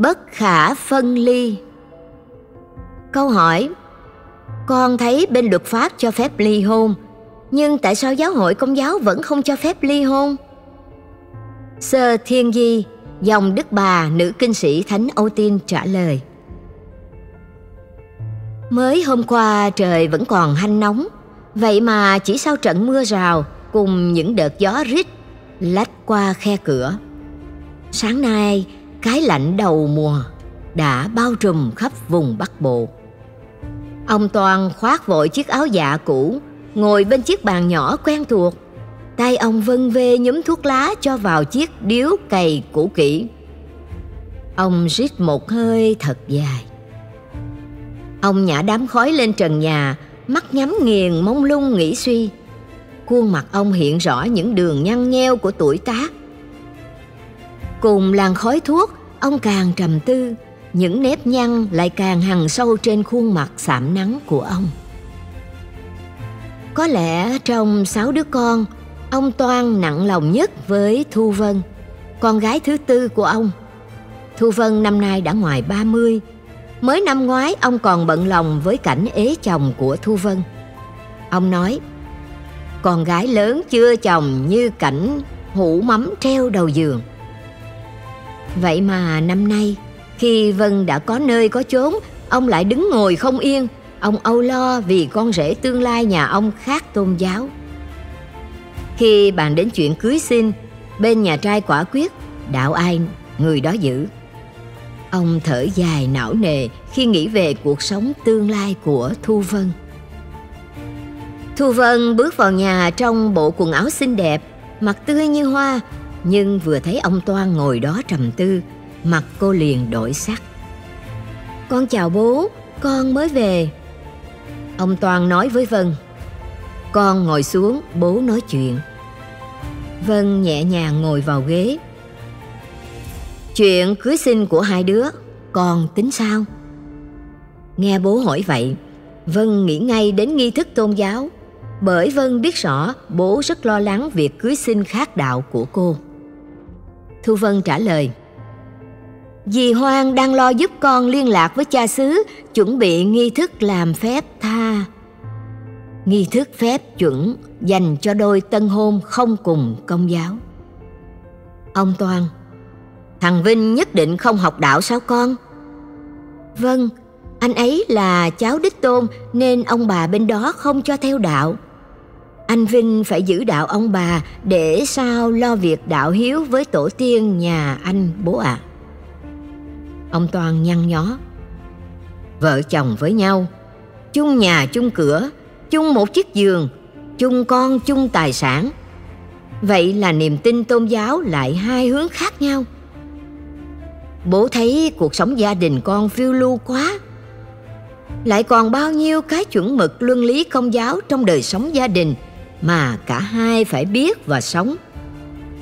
bất khả phân ly. Câu hỏi: con thấy bên luật pháp cho phép ly hôn, nhưng tại sao giáo hội Công giáo vẫn không cho phép ly hôn? Sơ Thiên Di, dòng Đức Bà, nữ kinh sĩ Thánh Âu Tin trả lời: mới hôm qua trời vẫn còn hanh nóng, vậy mà chỉ sau trận mưa rào cùng những đợt gió rít lách qua khe cửa, sáng nay cái lạnh đầu mùa đã bao trùm khắp vùng Bắc Bộ. Ông Toàn khoác vội chiếc áo dạ cũ, ngồi bên chiếc bàn nhỏ quen thuộc. Tay ông vân vê nhúm thuốc lá cho vào chiếc điếu cày cũ kỹ. Ông rít một hơi thật dài. Ông nhả đám khói lên trần nhà, mắt nhắm nghiền mông lung nghĩ suy. Khuôn mặt ông hiện rõ những đường nhăn nheo của tuổi tác. Cùng làn khói thuốc, ông càng trầm tư, những nếp nhăn lại càng hằn sâu trên khuôn mặt sạm nắng của ông. Có lẽ trong 6 đứa con, ông Toan nặng lòng nhất với Thu Vân, con gái thứ tư của ông. Thu Vân năm nay đã ngoài 30. Mới năm ngoái ông còn bận lòng với cảnh ế chồng của Thu Vân. Ông nói: con gái lớn chưa chồng như cảnh hũ mắm treo đầu giường. Vậy mà năm nay, khi Vân đã có nơi có chốn, ông lại đứng ngồi không yên. Ông âu lo vì con rể tương lai nhà ông khác tôn giáo. Khi bàn đến chuyện cưới xin, bên nhà trai quả quyết: đạo ai người đó giữ. Ông thở dài não nề khi nghĩ về cuộc sống tương lai của Thu Vân. Thu Vân bước vào nhà trong bộ quần áo xinh đẹp, mặt tươi như hoa, nhưng vừa thấy ông Toan ngồi đó trầm tư, mặt cô liền đổi sắc. Con chào bố, con mới về. Ông Toan nói với Vân: con ngồi xuống, bố nói chuyện. Vân nhẹ nhàng ngồi vào ghế. Chuyện cưới xin của hai đứa, con tính sao? Nghe bố hỏi vậy, Vân nghĩ ngay đến nghi thức tôn giáo, bởi Vân biết rõ bố rất lo lắng việc cưới xin khác đạo của cô. Thu Vân trả lời: dì Hoan đang lo giúp con liên lạc với cha xứ, chuẩn bị nghi thức làm phép tha. Nghi thức phép chuẩn dành cho đôi tân hôn không cùng công giáo. Ông Toàn: thằng Vinh nhất định không học đạo sao con? Vâng, anh ấy là cháu đích tôn nên ông bà bên đó không cho theo đạo. Anh Vinh phải giữ đạo ông bà để sao lo việc đạo hiếu với tổ tiên nhà anh bố ạ. Ông Toàn nhăn nhó: vợ chồng với nhau, chung nhà chung cửa, chung một chiếc giường, chung con chung tài sản. Vậy là niềm tin tôn giáo lại hai hướng khác nhau. Bố thấy cuộc sống gia đình con phiêu lưu quá. Lại còn bao nhiêu cái chuẩn mực luân lý công giáo trong đời sống gia đình mà cả hai phải biết và sống.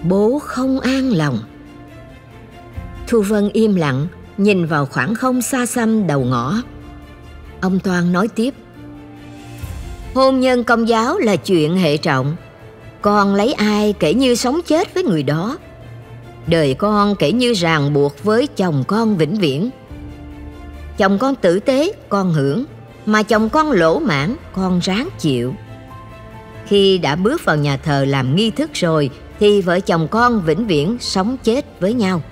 Bố không an lòng. Thu Vân im lặng, nhìn vào khoảng không xa xăm đầu ngõ. Ông Toan nói tiếp: hôn nhân công giáo là chuyện hệ trọng. Con lấy ai kể như sống chết với người đó. Đời con kể như ràng buộc với chồng con vĩnh viễn. Chồng con tử tế, con hưởng. Mà chồng con lỗ mãn, con ráng chịu. Khi đã bước vào nhà thờ làm nghi thức rồi thì vợ chồng con vĩnh viễn sống chết với nhau.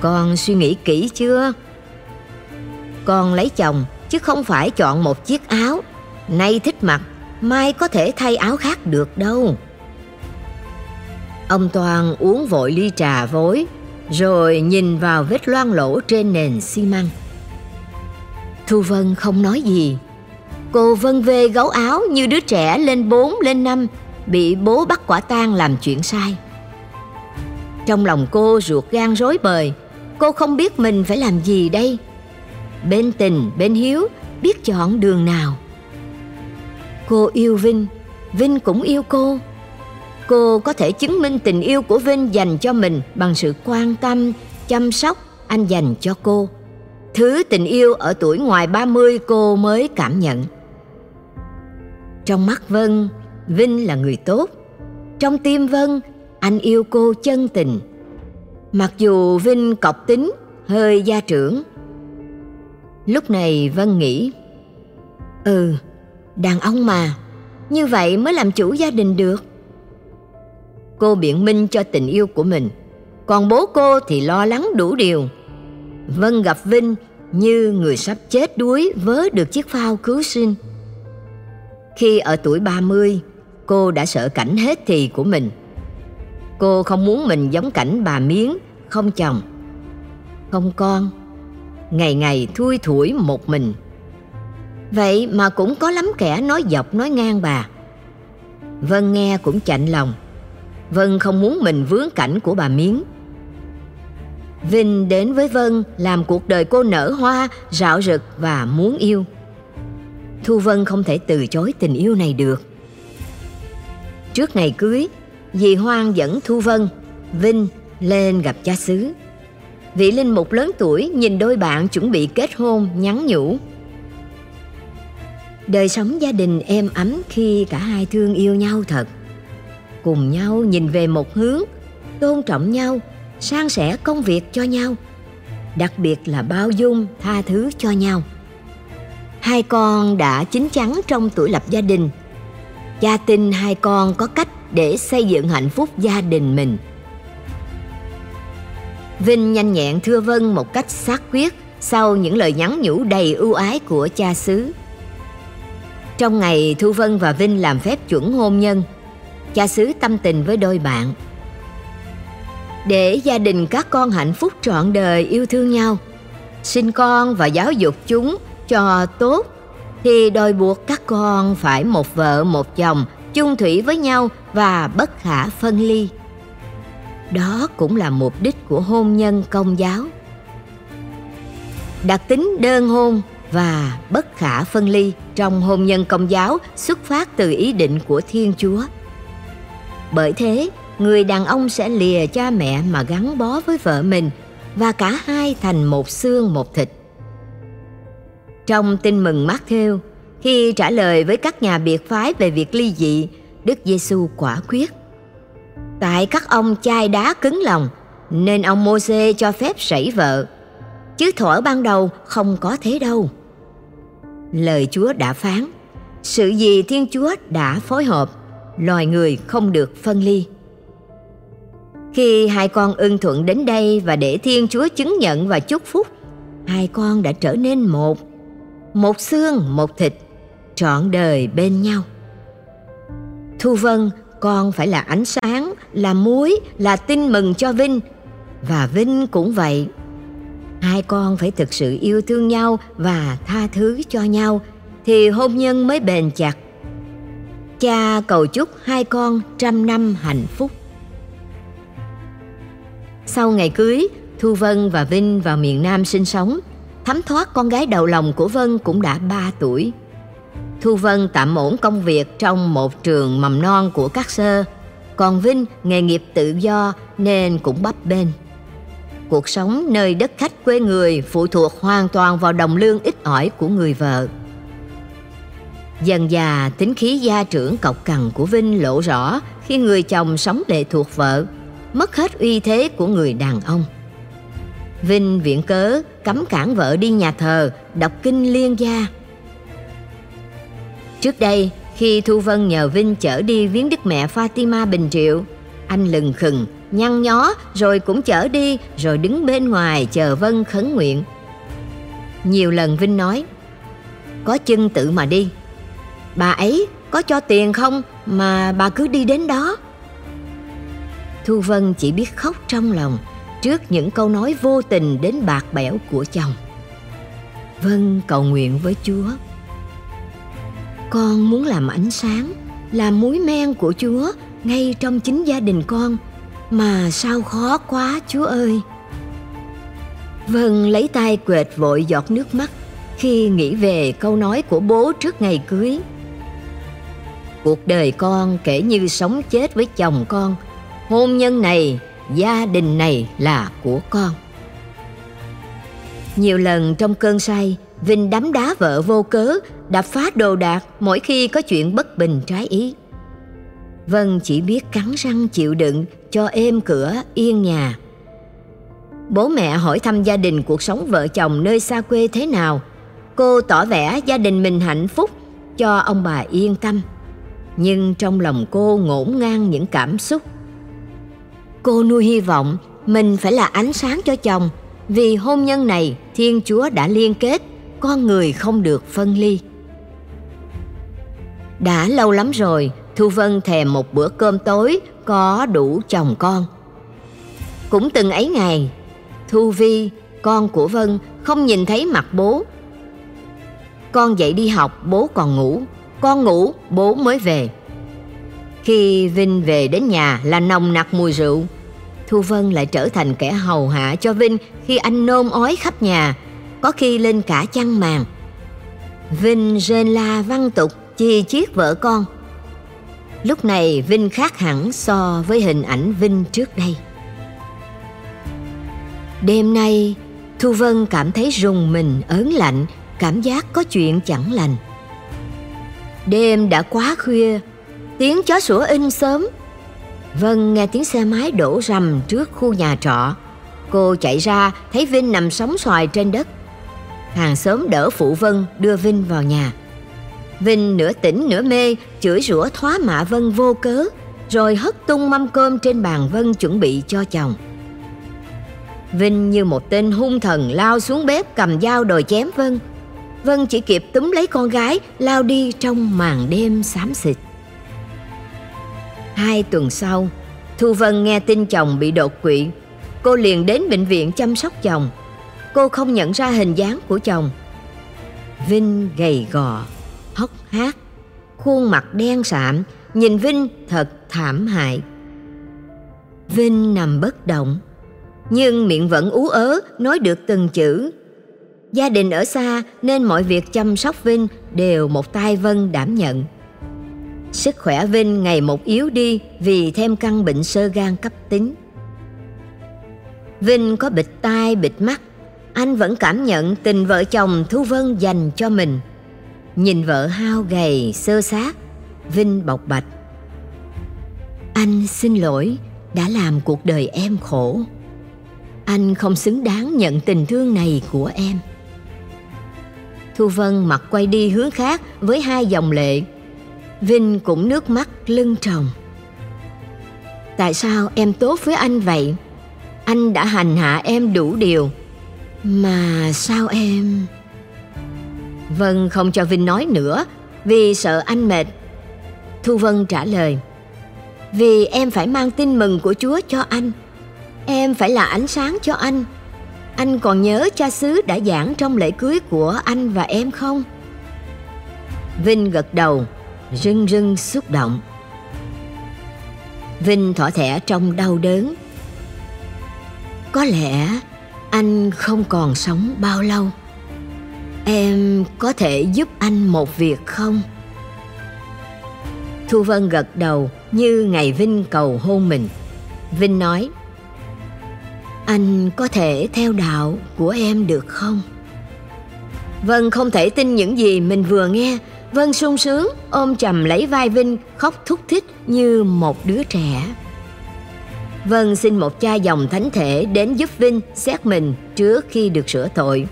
Con suy nghĩ kỹ chưa? Con lấy chồng chứ không phải chọn một chiếc áo, nay thích mặc, mai có thể thay áo khác được đâu. Ông Toàn uống vội ly trà vối, rồi nhìn vào vết loang lỗ trên nền xi măng. Thu Vân không nói gì. Cô vân vê gấu áo như đứa trẻ lên 4 lên 5, bị bố bắt quả tang làm chuyện sai. Trong lòng cô ruột gan rối bời, cô không biết mình phải làm gì đây. Bên tình, bên hiếu, biết chọn đường nào. Cô yêu Vinh, Vinh cũng yêu cô. Cô có thể chứng minh tình yêu của Vinh dành cho mình bằng sự quan tâm, chăm sóc anh dành cho cô. Thứ tình yêu ở tuổi ngoài 30 cô mới cảm nhận. Trong mắt Vân, Vinh là người tốt. Trong tim Vân, anh yêu cô chân tình. Mặc dù Vinh cọc tính, hơi gia trưởng. Lúc này Vân nghĩ, ừ, đàn ông mà, như vậy mới làm chủ gia đình được. Cô biện minh cho tình yêu của mình, còn bố cô thì lo lắng đủ điều. Vân gặp Vinh như người sắp chết đuối vớ được chiếc phao cứu sinh. Khi ở tuổi 30, cô đã sợ cảnh hết thì của mình. Cô không muốn mình giống cảnh bà Miến, không chồng, không con, ngày ngày thui thủi một mình. Vậy mà cũng có lắm kẻ nói dọc nói ngang bà. Vân nghe cũng chạnh lòng. Vân không muốn mình vướng cảnh của bà Miến. Vinh đến với Vân làm cuộc đời cô nở hoa, rạo rực và muốn yêu. Thu Vân không thể từ chối tình yêu này được. Trước ngày cưới, dì Hoan dẫn Thu Vân, Vinh lên gặp cha xứ. Vị linh mục lớn tuổi nhìn đôi bạn chuẩn bị kết hôn nhắn nhủ: đời sống gia đình êm ấm khi cả hai thương yêu nhau thật, cùng nhau nhìn về một hướng, tôn trọng nhau, san sẻ công việc cho nhau, đặc biệt là bao dung, tha thứ cho nhau. Hai con đã chín chắn trong tuổi lập gia đình. Cha tin hai con có cách để xây dựng hạnh phúc gia đình mình. Vinh nhanh nhẹn thưa Vân một cách xác quyết sau những lời nhắn nhủ đầy ưu ái của cha xứ. Trong ngày Thu Vân và Vinh làm phép chuẩn hôn nhân, cha xứ tâm tình với đôi bạn: để gia đình các con hạnh phúc trọn đời yêu thương nhau, sinh con và giáo dục chúng cho tốt thì đòi buộc các con phải một vợ một chồng, chung thủy với nhau và bất khả phân ly. Đó cũng là mục đích của hôn nhân công giáo. Đặc tính đơn hôn và bất khả phân ly trong hôn nhân công giáo xuất phát từ ý định của Thiên Chúa. Bởi thế, người đàn ông sẽ lìa cha mẹ mà gắn bó với vợ mình, và cả hai thành một xương một thịt. Trong Tin Mừng Mát-thêu, khi trả lời với các nhà biệt phái về việc ly dị, Đức Giê-xu quả quyết: tại các ông chai đá cứng lòng nên ông Mô-sê cho phép rẫy vợ, chứ thuở ban đầu không có thế đâu. Lời Chúa đã phán, sự gì Thiên Chúa đã phối hợp, loài người không được phân ly. Khi hai con ưng thuận đến đây và để Thiên Chúa chứng nhận và chúc phúc, hai con đã trở nên một, một xương một thịt, trọn đời bên nhau. Thu Vân, con phải là ánh sáng, là muối, là tin mừng cho Vinh, và Vinh cũng vậy. Hai con phải thực sự yêu thương nhau và tha thứ cho nhau thì hôn nhân mới bền chặt. Cha cầu chúc hai con trăm năm hạnh phúc. Sau ngày cưới, Thu Vân và Vinh vào miền Nam sinh sống. Thấm thoát con gái đầu lòng của Vân cũng đã 3 tuổi. Thu Vân tạm ổn công việc trong một trường mầm non của các sơ, còn Vinh nghề nghiệp tự do nên cũng bấp bênh. Cuộc sống nơi đất khách quê người phụ thuộc hoàn toàn vào đồng lương ít ỏi của người vợ. Dần dà, tính khí gia trưởng cộc cằn của Vinh lộ rõ khi người chồng sống lệ thuộc vợ, mất hết uy thế của người đàn ông. Vinh viện cớ cấm cản vợ đi nhà thờ, đọc kinh liên gia. Trước đây, khi Thu Vân nhờ Vinh chở đi viếng Đức Mẹ Fatima Bình Triệu, anh lừng khừng, nhăn nhó rồi cũng chở đi, rồi đứng bên ngoài chờ Vân khấn nguyện. Nhiều lần Vinh nói: có chừng tự mà đi, bà ấy có cho tiền không mà bà cứ đi đến đó. Thu Vân chỉ biết khóc trong lòng trước những câu nói vô tình đến bạc bẽo của chồng. Vân cầu nguyện với Chúa: con muốn làm ánh sáng, làm muối men của Chúa ngay trong chính gia đình con, mà sao khó quá Chúa ơi. Vân lấy tay quệt vội giọt nước mắt khi nghĩ về câu nói của bố trước ngày cưới: cuộc đời con kể như sống chết với chồng con, hôn nhân này, gia đình này là của con. Nhiều lần trong cơn say, Vinh đấm đá vợ vô cớ, đập phá đồ đạc mỗi khi có chuyện bất bình trái ý. Vân chỉ biết cắn răng chịu đựng cho êm cửa yên nhà. Bố mẹ hỏi thăm gia đình, cuộc sống vợ chồng nơi xa quê thế nào. Cô tỏ vẻ gia đình mình hạnh phúc, cho ông bà yên tâm. Nhưng trong lòng cô ngổn ngang những cảm xúc. Cô nuôi hy vọng mình phải là ánh sáng cho chồng, vì hôn nhân này Thiên Chúa đã liên kết, con người không được phân ly. Đã lâu lắm rồi Thu Vân thèm một bữa cơm tối có đủ chồng con. Cũng từng ấy ngày, Thu Vi, con của Vân, không nhìn thấy mặt bố. Con dậy đi học, bố còn ngủ. Con ngủ, bố mới về. Khi Vinh về đến nhà là nồng nặc mùi rượu. Thu Vân lại trở thành kẻ hầu hạ cho Vinh khi anh nôn ói khắp nhà, có khi lên cả chăn màn. Vinh rên la văng tục, chì chiết vợ con. Lúc này Vinh khác hẳn so với hình ảnh Vinh trước đây. Đêm nay, Thu Vân cảm thấy rùng mình ớn lạnh, cảm giác có chuyện chẳng lành. Đêm đã quá khuya, tiếng chó sủa in sớm. Vân nghe tiếng xe máy đổ rầm trước khu nhà trọ. Cô chạy ra thấy Vinh nằm sóng xoài trên đất. Hàng xóm đỡ phụ Vân đưa Vinh vào nhà. Vinh nửa tỉnh nửa mê, chửi rủa thóa mạ Vân vô cớ, rồi hất tung mâm cơm trên bàn Vân chuẩn bị cho chồng. Vinh như một tên hung thần lao xuống bếp cầm dao đòi chém Vân. Vân chỉ kịp túm lấy con gái lao đi trong màn đêm xám xịt. 2 tuần sau, Thu Vân nghe tin chồng bị đột quỵ. Cô liền đến bệnh viện chăm sóc chồng. Cô không nhận ra hình dáng của chồng. Vinh gầy gò, hốc hác, khuôn mặt đen sạm, nhìn Vinh thật thảm hại. Vinh nằm bất động, nhưng miệng vẫn ú ớ nói được từng chữ. Gia đình ở xa nên mọi việc chăm sóc Vinh đều một tay Vân đảm nhận. Sức khỏe Vinh ngày một yếu đi vì thêm căn bệnh xơ gan cấp tính. Vinh có bịt tai bịt mắt, anh vẫn cảm nhận tình vợ chồng Thu Vân dành cho mình. Nhìn vợ hao gầy xơ xát, Vinh bộc bạch: "Anh xin lỗi đã làm cuộc đời em khổ. Anh không xứng đáng nhận tình thương này của em." Thu Vân mặt quay đi hướng khác với 2 dòng lệ. Vinh cũng nước mắt lưng tròng: "Tại sao em tốt với anh vậy? Anh đã hành hạ em đủ điều, mà sao em..." Vân không cho Vinh nói nữa vì sợ anh mệt. Thu Vân trả lời: "Vì em phải mang tin mừng của Chúa cho anh. Em phải là ánh sáng cho anh. Anh còn nhớ cha xứ đã giảng trong lễ cưới của anh và em không?" Vinh gật đầu, rưng rưng xúc động. Vinh thỏ thẻ trong đau đớn: "Có lẽ anh không còn sống bao lâu. Em có thể giúp anh một việc không?" Thu Vân gật đầu như ngày Vinh cầu hôn mình. Vinh nói: "Anh có thể theo đạo của em được không?" Vân không thể tin những gì mình vừa nghe. Vân sung sướng ôm chầm lấy vai Vinh, khóc thúc thích như một đứa trẻ. Vân xin một cha dòng thánh thể đến giúp Vinh xét mình trước khi được rửa tội.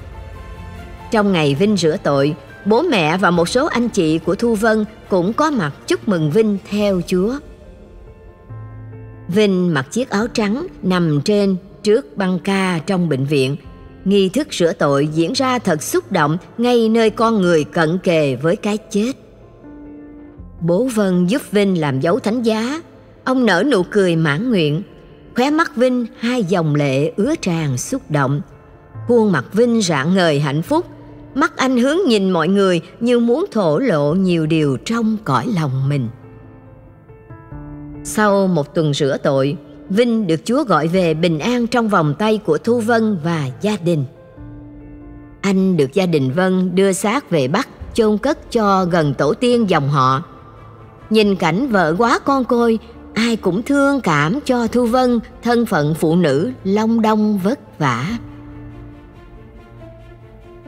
Trong ngày Vinh rửa tội, bố mẹ và một số anh chị của Thu Vân cũng có mặt chúc mừng Vinh theo Chúa. Vinh mặc chiếc áo trắng nằm trên trước băng ca trong bệnh viện. Nghi thức rửa tội diễn ra thật xúc động ngay nơi con người cận kề với cái chết. Bố Vân giúp Vinh làm dấu thánh giá. Ông nở nụ cười mãn nguyện. Khóe mắt Vinh 2 dòng lệ ứa tràn xúc động. Khuôn mặt Vinh rạng ngời hạnh phúc. Mắt anh hướng nhìn mọi người như muốn thổ lộ nhiều điều trong cõi lòng mình. Sau 1 tuần rửa tội, Vinh được Chúa gọi về bình an trong vòng tay của Thu Vân và gia đình. Anh được gia đình Vân đưa xác về Bắc chôn cất cho gần tổ tiên dòng họ. Nhìn cảnh vợ quá con côi, ai cũng thương cảm cho Thu Vân, thân phận phụ nữ long đong vất vả.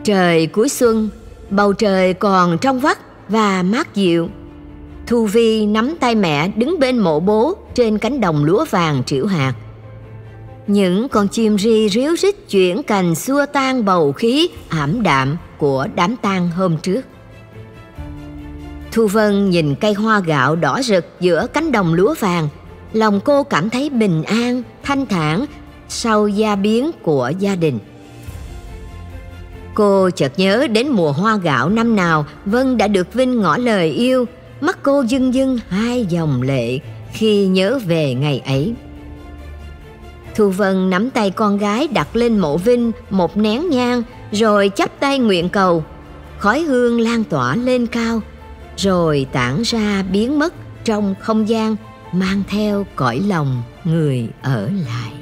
Trời cuối xuân, bầu trời còn trong vắt và mát dịu. Thu Vi nắm tay mẹ đứng bên mộ bố trên cánh đồng lúa vàng trĩu hạt. Những con chim ri ríu rít chuyển cành xua tan bầu khí ảm đạm của đám tang hôm trước. Thu Vân nhìn cây hoa gạo đỏ rực giữa cánh đồng lúa vàng, lòng cô cảm thấy bình an, thanh thản sau gia biến của gia đình. Cô chợt nhớ đến mùa hoa gạo năm nào Vân đã được Vinh ngỏ lời yêu, mắt cô dưng dưng hai dòng lệ khi nhớ về ngày ấy. Thu Vân nắm tay con gái đặt lên mộ Vinh một nén nhang, rồi chắp tay nguyện cầu. Khói hương lan tỏa lên cao, rồi tản ra biến mất trong không gian, mang theo cõi lòng người ở lại.